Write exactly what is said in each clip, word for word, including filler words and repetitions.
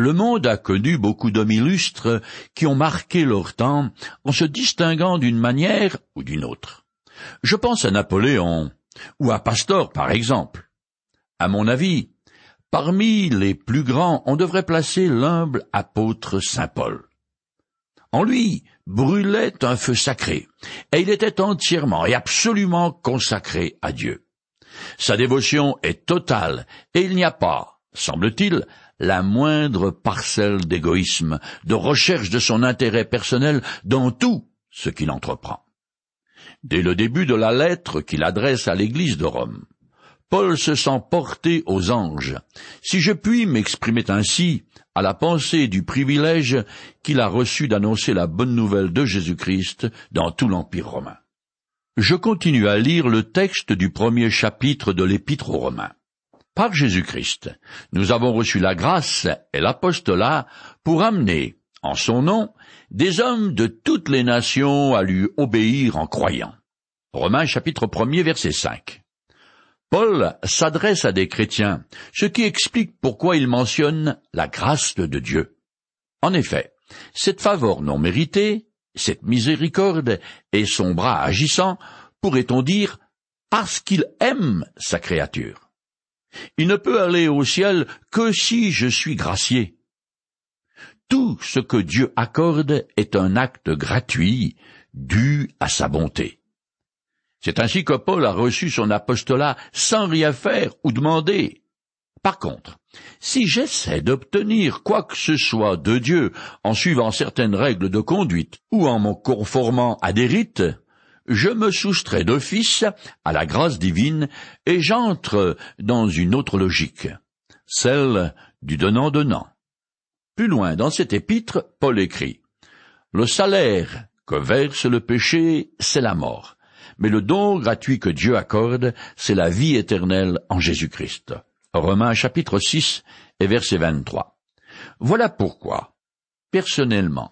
Le monde a connu beaucoup d'hommes illustres qui ont marqué leur temps en se distinguant d'une manière ou d'une autre. Je pense à Napoléon ou à Pasteur, par exemple. À mon avis, parmi les plus grands, on devrait placer l'humble apôtre Saint-Paul. En lui brûlait un feu sacré, et il était entièrement et absolument consacré à Dieu. Sa dévotion est totale, et il n'y a pas, semble-t-il, la moindre parcelle d'égoïsme, de recherche de son intérêt personnel dans tout ce qu'il entreprend. Dès le début de la lettre qu'il adresse à l'Église de Rome, Paul se sent porté aux anges, si je puis m'exprimer ainsi, à la pensée du privilège qu'il a reçu d'annoncer la bonne nouvelle de Jésus-Christ dans tout l'Empire romain. Je continue à lire le texte du premier chapitre de l'Épître aux Romains. Par Jésus-Christ, nous avons reçu la grâce et l'apostolat pour amener, en son nom, des hommes de toutes les nations à lui obéir en croyant. Romains chapitre premier, verset cinq. Paul s'adresse à des chrétiens, ce qui explique pourquoi il mentionne la grâce de Dieu. En effet, cette faveur non méritée, cette miséricorde et son bras agissant, pourrait-on dire, parce qu'il aime sa créature. Il ne peut aller au ciel que si je suis gracié. Tout ce que Dieu accorde est un acte gratuit, dû à sa bonté. C'est ainsi que Paul a reçu son apostolat sans rien faire ou demander. Par contre, si j'essaie d'obtenir quoi que ce soit de Dieu en suivant certaines règles de conduite ou en me conformant à des rites, je me soustrais d'office à la grâce divine et j'entre dans une autre logique, celle du donnant-donnant. Plus loin dans cette épître, Paul écrit « Le salaire que verse le péché, c'est la mort. » Mais le don gratuit que Dieu accorde, c'est la vie éternelle en Jésus-Christ. Romains chapitre six et verset vingt-trois. Voilà pourquoi, personnellement,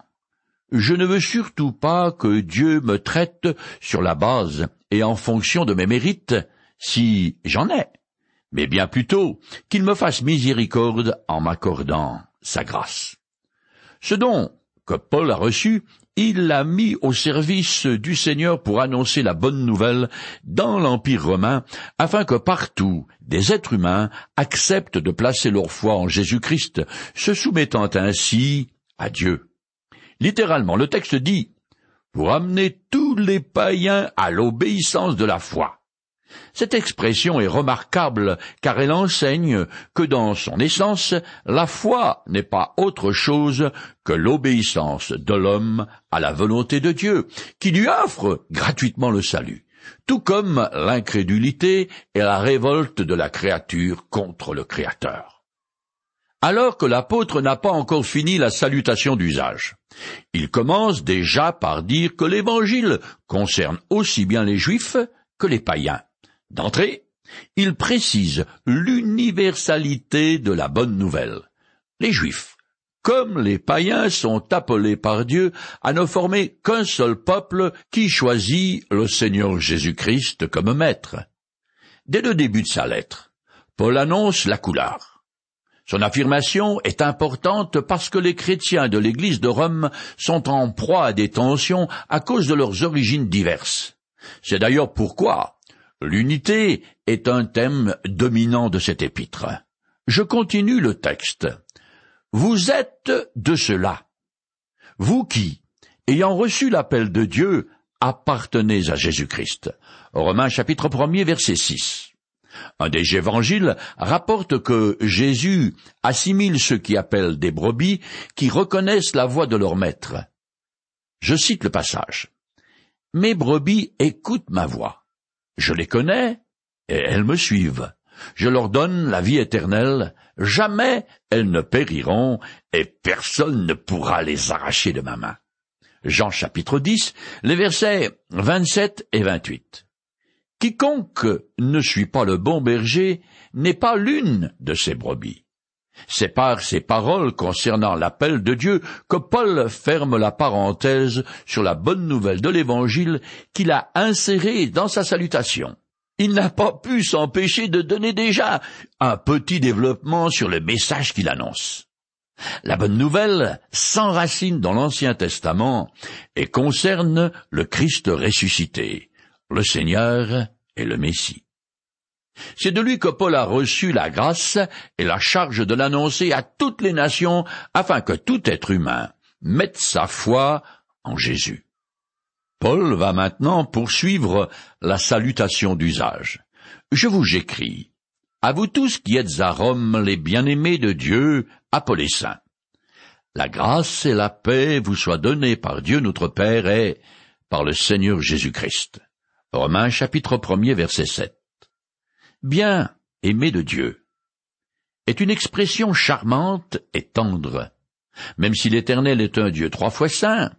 je ne veux surtout pas que Dieu me traite sur la base et en fonction de mes mérites, si j'en ai, mais bien plutôt qu'il me fasse miséricorde en m'accordant sa grâce. Ce don que Paul a reçu, il l'a mis au service du Seigneur pour annoncer la bonne nouvelle dans l'Empire romain, afin que partout des êtres humains acceptent de placer leur foi en Jésus-Christ, se soumettant ainsi à Dieu. Littéralement, le texte dit « pour amener tous les païens à l'obéissance de la foi ». Cette expression est remarquable car elle enseigne que dans son essence, la foi n'est pas autre chose que l'obéissance de l'homme à la volonté de Dieu, qui lui offre gratuitement le salut, tout comme l'incrédulité et la révolte de la créature contre le Créateur. Alors que l'apôtre n'a pas encore fini la salutation d'usage, il commence déjà par dire que l'Évangile concerne aussi bien les Juifs que les païens. D'entrée, il précise l'universalité de la bonne nouvelle. Les Juifs, comme les païens, sont appelés par Dieu à ne former qu'un seul peuple qui choisit le Seigneur Jésus-Christ comme maître. Dès le début de sa lettre, Paul annonce la couleur. Son affirmation est importante parce que les chrétiens de l'Église de Rome sont en proie à des tensions à cause de leurs origines diverses. C'est d'ailleurs pourquoi l'unité est un thème dominant de cette épître. Je continue le texte. « Vous êtes de cela, vous qui, ayant reçu l'appel de Dieu, appartenez à Jésus-Christ. » Romains chapitre premier, verset six. Un des évangiles rapporte que Jésus assimile ceux qui appellent des brebis qui reconnaissent la voix de leur maître. Je cite le passage. « Mes brebis écoutent ma voix. Je les connais, et elles me suivent. Je leur donne la vie éternelle. Jamais elles ne périront, et personne ne pourra les arracher de ma main. » Jean chapitre dix, les versets vingt-sept et vingt-huit. « Quiconque ne suit pas le bon berger n'est pas l'une de ses brebis. » C'est par ces paroles concernant l'appel de Dieu que Paul ferme la parenthèse sur la bonne nouvelle de l'Évangile qu'il a insérée dans sa salutation. Il n'a pas pu s'empêcher de donner déjà un petit développement sur le message qu'il annonce. La bonne nouvelle s'enracine dans l'Ancien Testament et concerne le Christ ressuscité, le Seigneur et le Messie. C'est de lui que Paul a reçu la grâce et la charge de l'annoncer à toutes les nations afin que tout être humain mette sa foi en Jésus. Paul va maintenant poursuivre la salutation d'usage. « Je vous écris, à vous tous qui êtes à Rome, les bien-aimés de Dieu, appelés saints. La grâce et la paix vous soient données par Dieu notre Père et par le Seigneur Jésus-Christ. » Romains chapitre premier, verset sept. « Bien aimé de Dieu » est une expression charmante et tendre. Même si l'Éternel est un Dieu trois fois saint,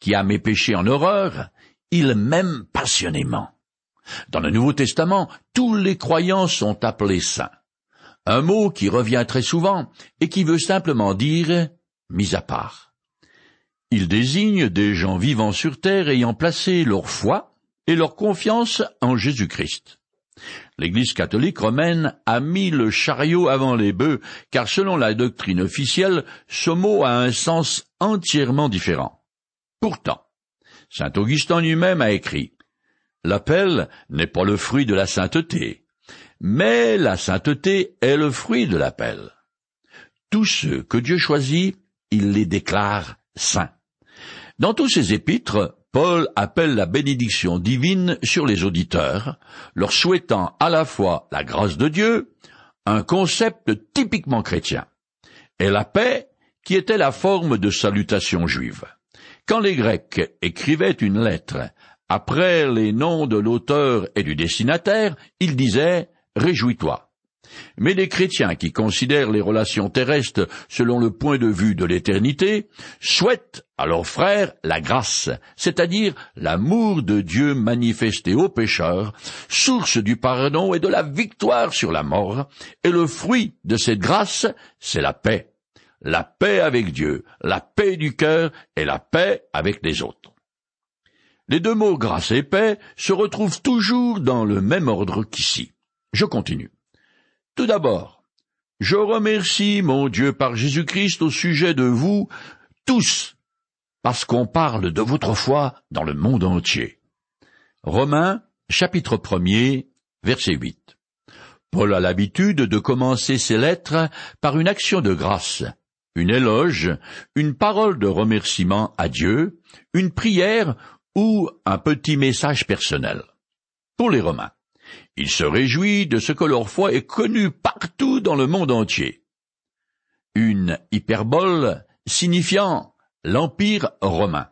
qui a mes péchés en horreur, il m'aime passionnément. Dans le Nouveau Testament, tous les croyants sont appelés saints. Un mot qui revient très souvent et qui veut simplement dire « mis à part ». Il désigne des gens vivant sur terre ayant placé leur foi et leur confiance en Jésus-Christ. L'Église catholique romaine a mis le chariot avant les bœufs, car selon la doctrine officielle, ce mot a un sens entièrement différent. Pourtant, Saint-Augustin lui-même a écrit « L'appel n'est pas le fruit de la sainteté, mais la sainteté est le fruit de l'appel. Tous ceux que Dieu choisit, il les déclare saints. » Dans tous ses épîtres, Paul appelle la bénédiction divine sur les auditeurs, leur souhaitant à la fois la grâce de Dieu, un concept typiquement chrétien, et la paix qui était la forme de salutation juive. Quand les Grecs écrivaient une lettre, après les noms de l'auteur et du destinataire, ils disaient « Réjouis-toi ». Mais les chrétiens qui considèrent les relations terrestres selon le point de vue de l'éternité souhaitent à leurs frères la grâce, c'est-à-dire l'amour de Dieu manifesté aux pécheurs, source du pardon et de la victoire sur la mort, et le fruit de cette grâce, c'est la paix. La paix avec Dieu, la paix du cœur et la paix avec les autres. Les deux mots « grâce » et « paix » se retrouvent toujours dans le même ordre qu'ici. Je continue. Tout d'abord, je remercie mon Dieu par Jésus-Christ au sujet de vous tous, parce qu'on parle de votre foi dans le monde entier. Romains, chapitre premier, verset huit. Paul a l'habitude de commencer ses lettres par une action de grâce, une éloge, une parole de remerciement à Dieu, une prière ou un petit message personnel. Pour les Romains, il se réjouit de ce que leur foi est connue partout dans le monde entier. Une hyperbole signifiant l'Empire romain.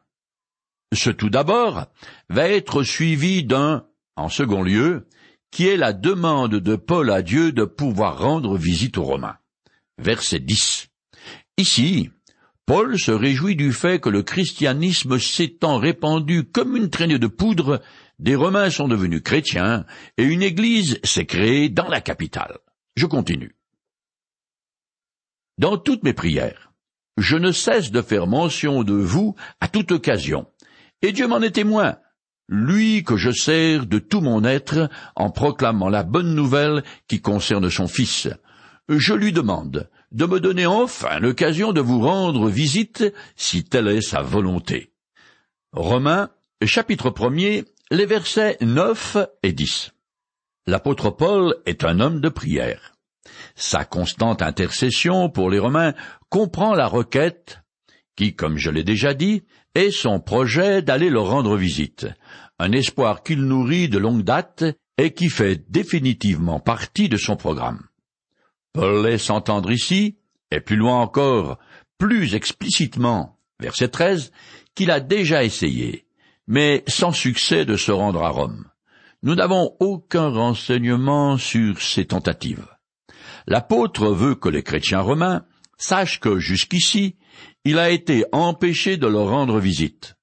Ce tout d'abord va être suivi d'un, en second lieu, qui est la demande de Paul à Dieu de pouvoir rendre visite aux Romains. Verset dix. Ici, Paul se réjouit du fait que le christianisme s'étant répandu comme une traînée de poudre, des Romains sont devenus chrétiens et une église s'est créée dans la capitale. Je continue. Dans toutes mes prières, je ne cesse de faire mention de vous à toute occasion, et Dieu m'en est témoin, lui que je sers de tout mon être en proclamant la bonne nouvelle qui concerne son Fils. Je lui demande de me donner enfin l'occasion de vous rendre visite, si telle est sa volonté. Romains, chapitre premier, les versets neuf et dix. L'apôtre Paul est un homme de prière. Sa constante intercession pour les Romains comprend la requête, qui, comme je l'ai déjà dit, est son projet d'aller leur rendre visite, un espoir qu'il nourrit de longue date et qui fait définitivement partie de son programme. Paul laisse entendre ici, et plus loin encore, plus explicitement, verset treize, qu'il a déjà essayé, mais sans succès, de se rendre à Rome. Nous n'avons aucun renseignement sur ses tentatives. L'apôtre veut que les chrétiens romains sachent que, jusqu'ici, il a été empêché de leur rendre visite.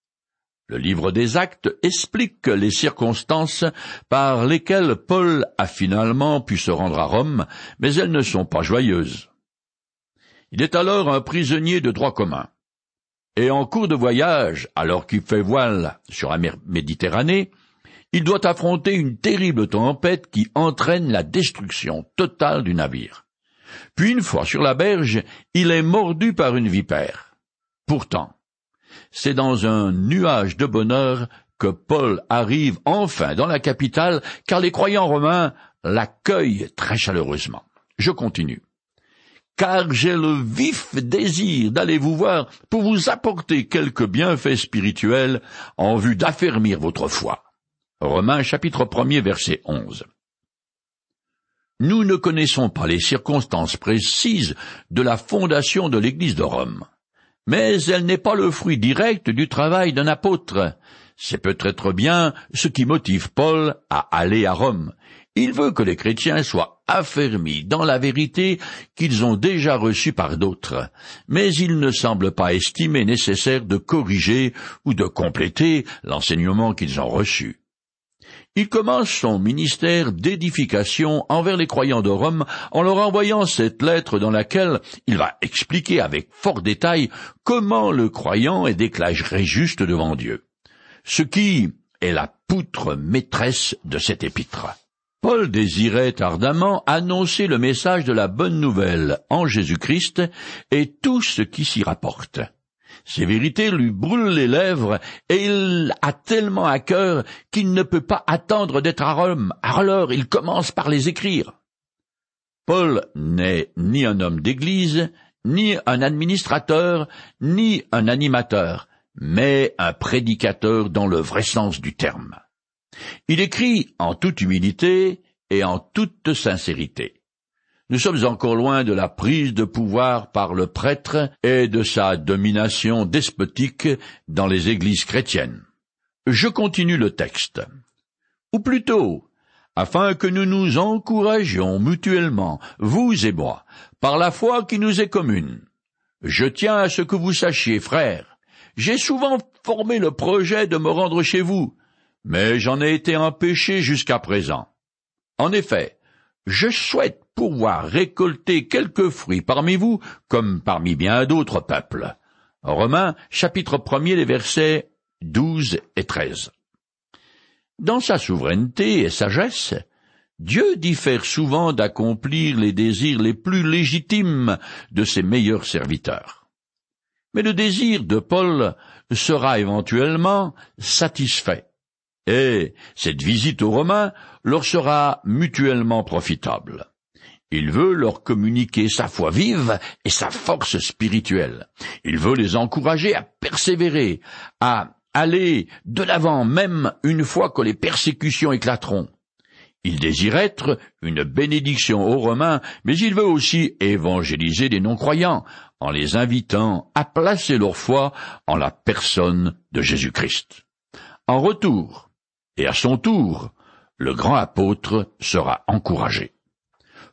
Le livre des Actes explique les circonstances par lesquelles Paul a finalement pu se rendre à Rome, mais elles ne sont pas joyeuses. Il est alors un prisonnier de droit commun. Et en cours de voyage, alors qu'il fait voile sur la mer Méditerranée, il doit affronter une terrible tempête qui entraîne la destruction totale du navire. Puis une fois sur la berge, il est mordu par une vipère. Pourtant, c'est dans un nuage de bonheur que Paul arrive enfin dans la capitale, car les croyants romains l'accueillent très chaleureusement. Je continue. Car j'ai le vif désir d'aller vous voir pour vous apporter quelques bienfaits spirituels en vue d'affermir votre foi. Romains chapitre premier, verset onze. Nous ne connaissons pas les circonstances précises de la fondation de l'Église de Rome, mais elle n'est pas le fruit direct du travail d'un apôtre. C'est peut-être bien ce qui motive Paul à aller à Rome. Il veut que les chrétiens soient affermis dans la vérité qu'ils ont déjà reçue par d'autres, mais il ne semble pas estimer nécessaire de corriger ou de compléter l'enseignement qu'ils ont reçu. Il commence son ministère d'édification envers les croyants de Rome en leur envoyant cette lettre dans laquelle il va expliquer avec fort détail comment le croyant est déclaré juste devant Dieu, ce qui est la poutre maîtresse de cette épître. Paul désirait ardemment annoncer le message de la bonne nouvelle en Jésus-Christ et tout ce qui s'y rapporte. Ces vérités lui brûlent les lèvres et il a tellement à cœur qu'il ne peut pas attendre d'être à Rome. Alors il commence par les écrire. Paul n'est ni un homme d'église, ni un administrateur, ni un animateur, mais un prédicateur dans le vrai sens du terme. Il écrit en toute humilité et en toute sincérité. Nous sommes encore loin de la prise de pouvoir par le prêtre et de sa domination despotique dans les églises chrétiennes. Je continue le texte. Ou plutôt, afin que nous nous encouragions mutuellement, vous et moi, par la foi qui nous est commune. Je tiens à ce que vous sachiez, frères, j'ai souvent formé le projet de me rendre chez vous, mais j'en ai été empêché jusqu'à présent. En effet, je souhaite pouvoir récolter quelques fruits parmi vous, comme parmi bien d'autres peuples. Romains, chapitre premier, les versets douze et treize. Dans sa souveraineté et sagesse, Dieu diffère souvent d'accomplir les désirs les plus légitimes de ses meilleurs serviteurs. Mais le désir de Paul sera éventuellement satisfait. Et cette visite aux Romains leur sera mutuellement profitable. Il veut leur communiquer sa foi vive et sa force spirituelle. Il veut les encourager à persévérer, à aller de l'avant même une fois que les persécutions éclateront. Il désire être une bénédiction aux Romains, mais il veut aussi évangéliser les non-croyants en les invitant à placer leur foi en la personne de Jésus-Christ. En retour, et à son tour, le grand apôtre sera encouragé.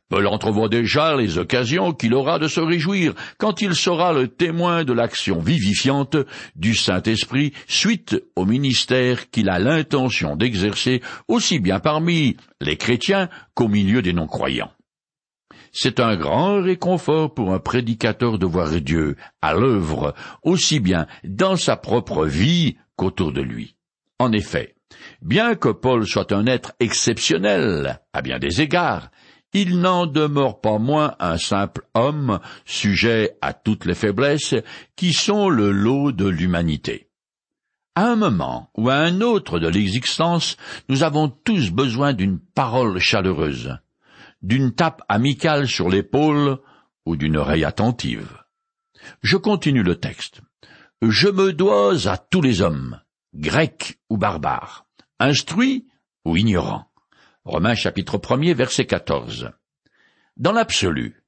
Paul entrevoit déjà les occasions qu'il aura de se réjouir quand il sera le témoin de l'action vivifiante du Saint-Esprit suite au ministère qu'il a l'intention d'exercer aussi bien parmi les chrétiens qu'au milieu des non-croyants. C'est un grand réconfort pour un prédicateur de voir Dieu à l'œuvre, aussi bien dans sa propre vie qu'autour de lui. En effet, bien que Paul soit un être exceptionnel à bien des égards, il n'en demeure pas moins un simple homme sujet à toutes les faiblesses qui sont le lot de l'humanité. À un moment ou à un autre de l'existence, nous avons tous besoin d'une parole chaleureuse, d'une tape amicale sur l'épaule ou d'une oreille attentive. Je continue le texte. « Je me dois à tous les hommes, grecs ou barbares, instruit ou ignorant. » Romains chapitre premier, verset quatorze. Dans l'absolu,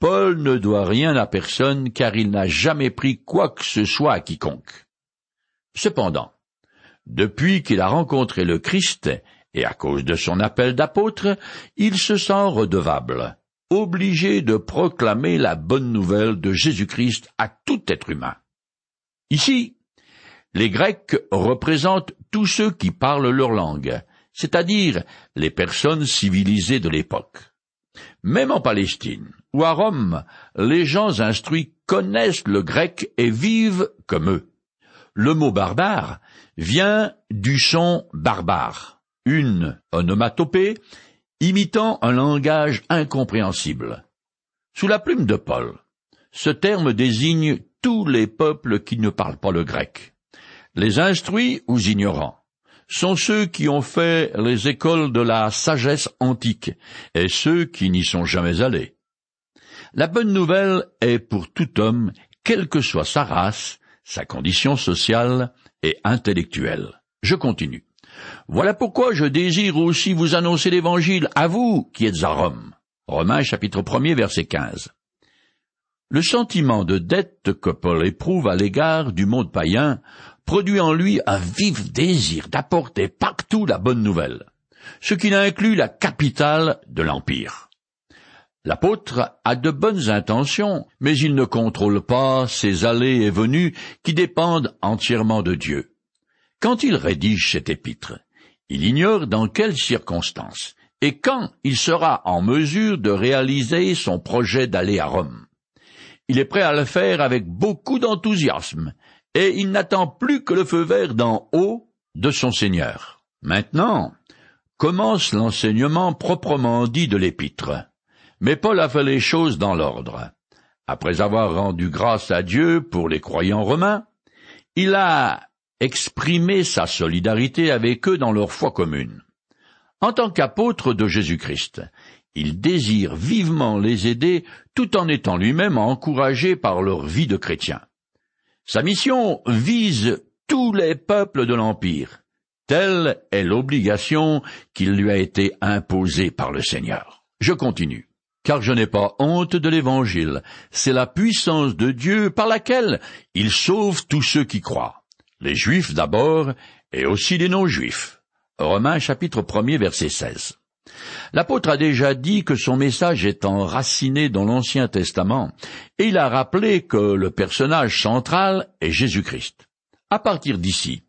Paul ne doit rien à personne car il n'a jamais pris quoi que ce soit à quiconque. Cependant, depuis qu'il a rencontré le Christ et à cause de son appel d'apôtre, il se sent redevable, obligé de proclamer la bonne nouvelle de Jésus-Christ à tout être humain. Ici, les Grecs représentent tous ceux qui parlent leur langue, c'est-à-dire les personnes civilisées de l'époque. Même en Palestine ou à Rome, les gens instruits connaissent le grec et vivent comme eux. Le mot barbare vient du son barbare, une onomatopée imitant un langage incompréhensible. Sous la plume de Paul, ce terme désigne tous les peuples qui ne parlent pas le grec. Les instruits ou ignorants sont ceux qui ont fait les écoles de la sagesse antique et ceux qui n'y sont jamais allés. La bonne nouvelle est pour tout homme, quelle que soit sa race, sa condition sociale et intellectuelle. Je continue. Voilà pourquoi je désire aussi vous annoncer l'Évangile, à vous qui êtes à Rome. Romains chapitre premier, verset quinze. Le sentiment de dette que Paul éprouve à l'égard du monde païen produit en lui un vif désir d'apporter partout la bonne nouvelle, ce qui inclut la capitale de l'Empire. L'apôtre a de bonnes intentions, mais il ne contrôle pas ses allées et venues qui dépendent entièrement de Dieu. Quand il rédige cette épître, il ignore dans quelles circonstances et quand il sera en mesure de réaliser son projet d'aller à Rome. Il est prêt à le faire avec beaucoup d'enthousiasme et il n'attend plus que le feu vert d'en haut de son Seigneur. Maintenant, commence l'enseignement proprement dit de l'épître. Mais Paul a fait les choses dans l'ordre. Après avoir rendu grâce à Dieu pour les croyants romains, il a exprimer sa solidarité avec eux dans leur foi commune. En tant qu'apôtre de Jésus-Christ, il désire vivement les aider tout en étant lui-même encouragé par leur vie de chrétien. Sa mission vise tous les peuples de l'Empire. Telle est l'obligation qui lui a été imposée par le Seigneur. Je continue. Car je n'ai pas honte de l'Évangile. C'est la puissance de Dieu par laquelle il sauve tous ceux qui croient. Les Juifs d'abord, et aussi les non-Juifs. Romains chapitre premier, verset seize. L'apôtre a déjà dit que son message est enraciné dans l'Ancien Testament, et il a rappelé que le personnage central est Jésus-Christ. À partir d'ici,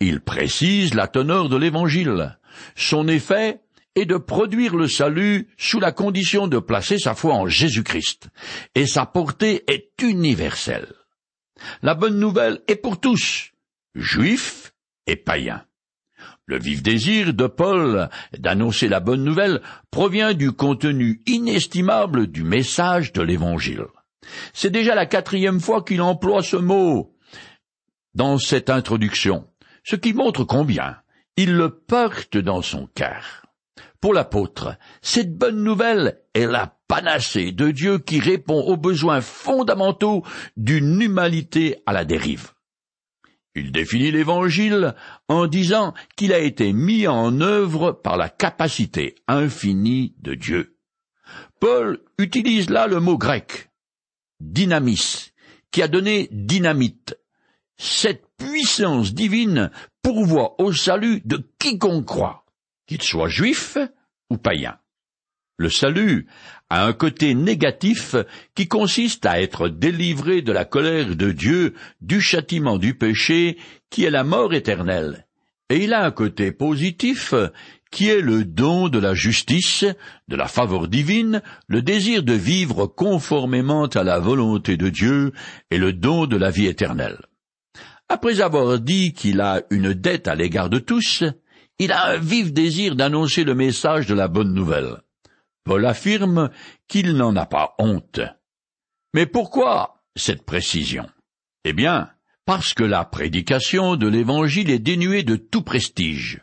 il précise la teneur de l'Évangile. Son effet est de produire le salut sous la condition de placer sa foi en Jésus-Christ, et sa portée est universelle. La bonne nouvelle est pour tous, Juifs et païens. Le vif désir de Paul d'annoncer la bonne nouvelle provient du contenu inestimable du message de l'Évangile. C'est déjà la quatrième fois qu'il emploie ce mot dans cette introduction, ce qui montre combien il le porte dans son cœur. Pour l'apôtre, cette bonne nouvelle est la panacée de Dieu qui répond aux besoins fondamentaux d'une humanité à la dérive. Il définit l'Évangile en disant qu'il a été mis en œuvre par la capacité infinie de Dieu. Paul utilise là le mot grec « dynamis » qui a donné « dynamite ». Cette puissance divine pourvoit au salut de quiconque croit, qu'il soit juif ou païen. Le salut a un côté négatif qui consiste à être délivré de la colère de Dieu, du châtiment du péché, qui est la mort éternelle. Et il a un côté positif qui est le don de la justice, de la faveur divine, le désir de vivre conformément à la volonté de Dieu et le don de la vie éternelle. Après avoir dit qu'il a une dette à l'égard de tous, il a un vif désir d'annoncer le message de la bonne nouvelle. Paul affirme qu'il n'en a pas honte. Mais pourquoi cette précision? Eh bien, parce que la prédication de l'Évangile est dénuée de tout prestige.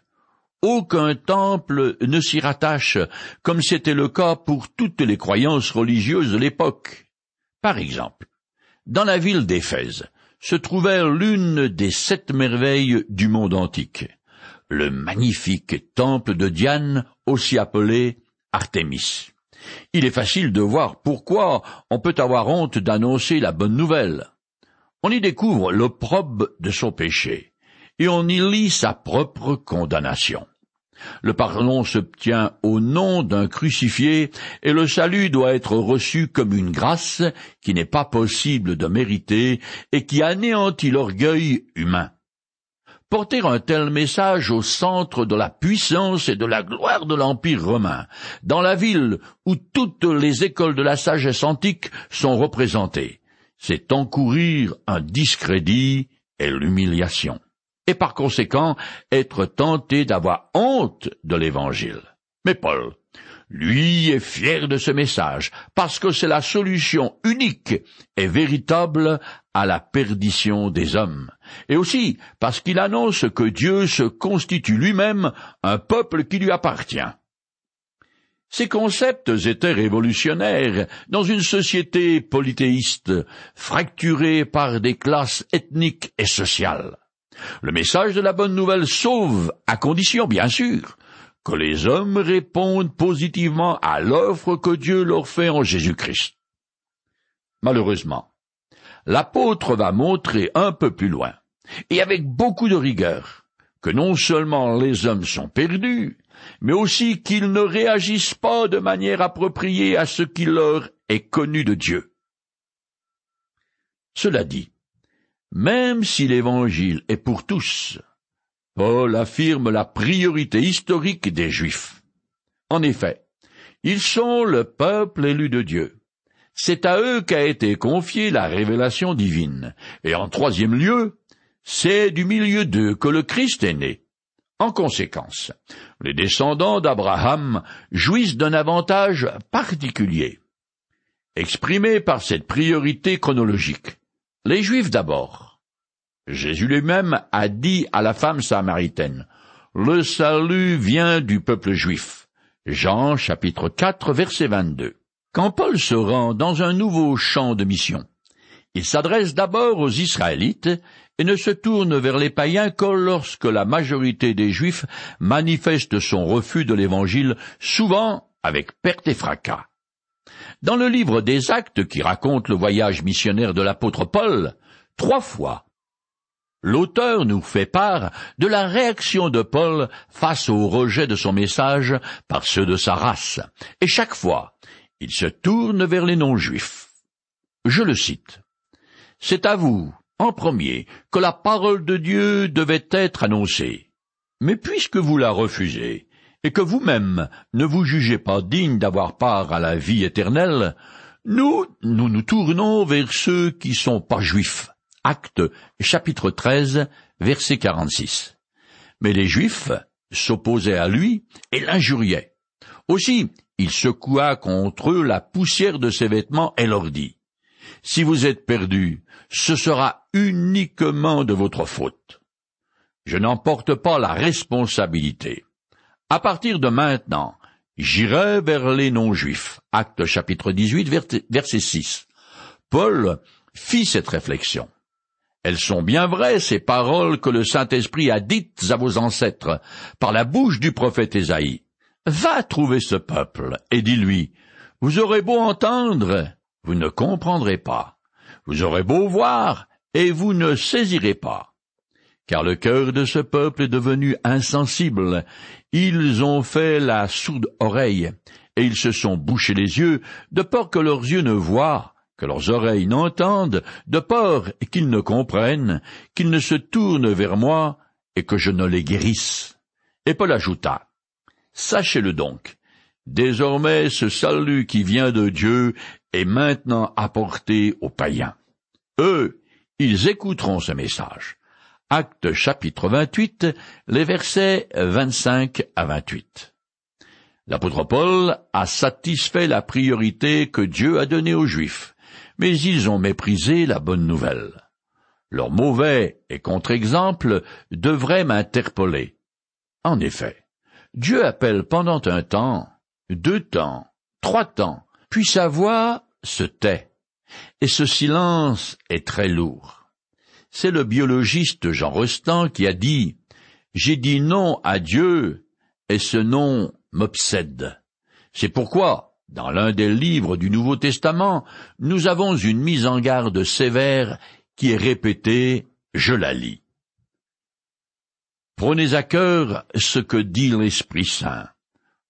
Aucun temple ne s'y rattache, comme c'était le cas pour toutes les croyances religieuses de l'époque. Par exemple, dans la ville d'Éphèse se trouvait l'une des sept merveilles du monde antique, le magnifique temple de Diane, aussi appelé Artémis. Il est facile de voir pourquoi on peut avoir honte d'annoncer la bonne nouvelle. On y découvre l'opprobre de son péché, et on y lit sa propre condamnation. Le pardon s'obtient au nom d'un crucifié, et le salut doit être reçu comme une grâce qui n'est pas possible de mériter et qui anéantit l'orgueil humain. Porter un tel message au centre de la puissance et de la gloire de l'Empire romain, dans la ville où toutes les écoles de la sagesse antique sont représentées, c'est encourir un discrédit et l'humiliation, et par conséquent être tenté d'avoir honte de l'Évangile. Mais Paul lui est fier de ce message, parce que c'est la solution unique et véritable à la perdition des hommes, et aussi parce qu'il annonce que Dieu se constitue lui-même un peuple qui lui appartient. Ces concepts étaient révolutionnaires dans une société polythéiste, fracturée par des classes ethniques et sociales. Le message de la bonne nouvelle sauve, à condition, bien sûr, que les hommes répondent positivement à l'offre que Dieu leur fait en Jésus-Christ. Malheureusement, l'apôtre va montrer un peu plus loin, et avec beaucoup de rigueur, que non seulement les hommes sont perdus, mais aussi qu'ils ne réagissent pas de manière appropriée à ce qui leur est connu de Dieu. Cela dit, même si l'Évangile est pour tous, Paul affirme la priorité historique des Juifs. En effet, ils sont le peuple élu de Dieu. C'est à eux qu'a été confiée la révélation divine. Et en troisième lieu, c'est du milieu d'eux que le Christ est né. En conséquence, les descendants d'Abraham jouissent d'un avantage particulier, exprimé par cette priorité chronologique. Les Juifs d'abord. Jésus lui-même a dit à la femme samaritaine, « Le salut vient du peuple juif. » Jean, chapitre quatre, verset vingt-deux. Quand Paul se rend dans un nouveau champ de mission, il s'adresse d'abord aux Israélites et ne se tourne vers les païens que lorsque la majorité des Juifs manifeste son refus de l'Évangile, souvent avec perte et fracas. Dans le livre des Actes qui raconte le voyage missionnaire de l'apôtre Paul, trois fois, l'auteur nous fait part de la réaction de Paul face au rejet de son message par ceux de sa race, et chaque fois, il se tourne vers les non-Juifs. Je le cite. « C'est à vous, en premier, que la parole de Dieu devait être annoncée. Mais puisque vous la refusez, et que vous-même ne vous jugez pas digne d'avoir part à la vie éternelle, nous, nous nous tournons vers ceux qui sont pas juifs. » Actes, chapitre treize, verset quarante-six. Mais les Juifs s'opposaient à lui et l'injuriaient. Aussi, il secoua contre eux la poussière de ses vêtements et leur dit, « Si vous êtes perdus, ce sera uniquement de votre faute. Je n'en porte pas la responsabilité. À partir de maintenant, j'irai vers les non-juifs. » Actes chapitre dix-huit, verset six. Paul fit cette réflexion. Elles sont bien vraies, ces paroles que le Saint-Esprit a dites à vos ancêtres, par la bouche du prophète Esaïe. Va trouver ce peuple, et dis-lui, vous aurez beau entendre, vous ne comprendrez pas. Vous aurez beau voir, et vous ne saisirez pas. Car le cœur de ce peuple est devenu insensible. Ils ont fait la sourde oreille, et ils se sont bouchés les yeux, de peur que leurs yeux ne voient, que leurs oreilles n'entendent, de peur qu'ils ne comprennent, qu'ils ne se tournent vers moi, et que je ne les guérisse. » Et Paul ajouta, « Sachez-le donc, désormais ce salut qui vient de Dieu est maintenant apporté aux païens. Eux, ils écouteront ce message. » Actes chapitre vingt-huit, les versets vingt-cinq à vingt-huit. L'apôtre Paul a satisfait la priorité que Dieu a donnée aux Juifs, mais ils ont méprisé la bonne nouvelle. Leur mauvais et contre-exemple devrait m'interpeller. En effet, Dieu appelle pendant un temps, deux temps, trois temps, puis sa voix se tait, et ce silence est très lourd. C'est le biologiste Jean Rostand qui a dit « J'ai dit non à Dieu, et ce non m'obsède. » C'est pourquoi, dans l'un des livres du Nouveau Testament, nous avons une mise en garde sévère qui est répétée, je la lis. « Prenez à cœur ce que dit l'Esprit Saint.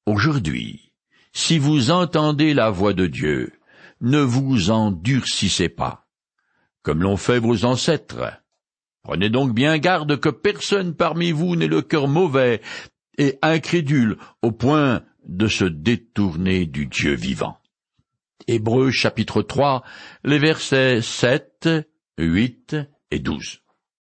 Aujourd'hui, si vous entendez la voix de Dieu, ne vous endurcissez pas, comme l'ont fait vos ancêtres. Prenez donc bien garde que personne parmi vous n'ait le cœur mauvais et incrédule au point de se détourner du Dieu vivant. » Hébreux chapitre trois, les versets sept, huit et douze.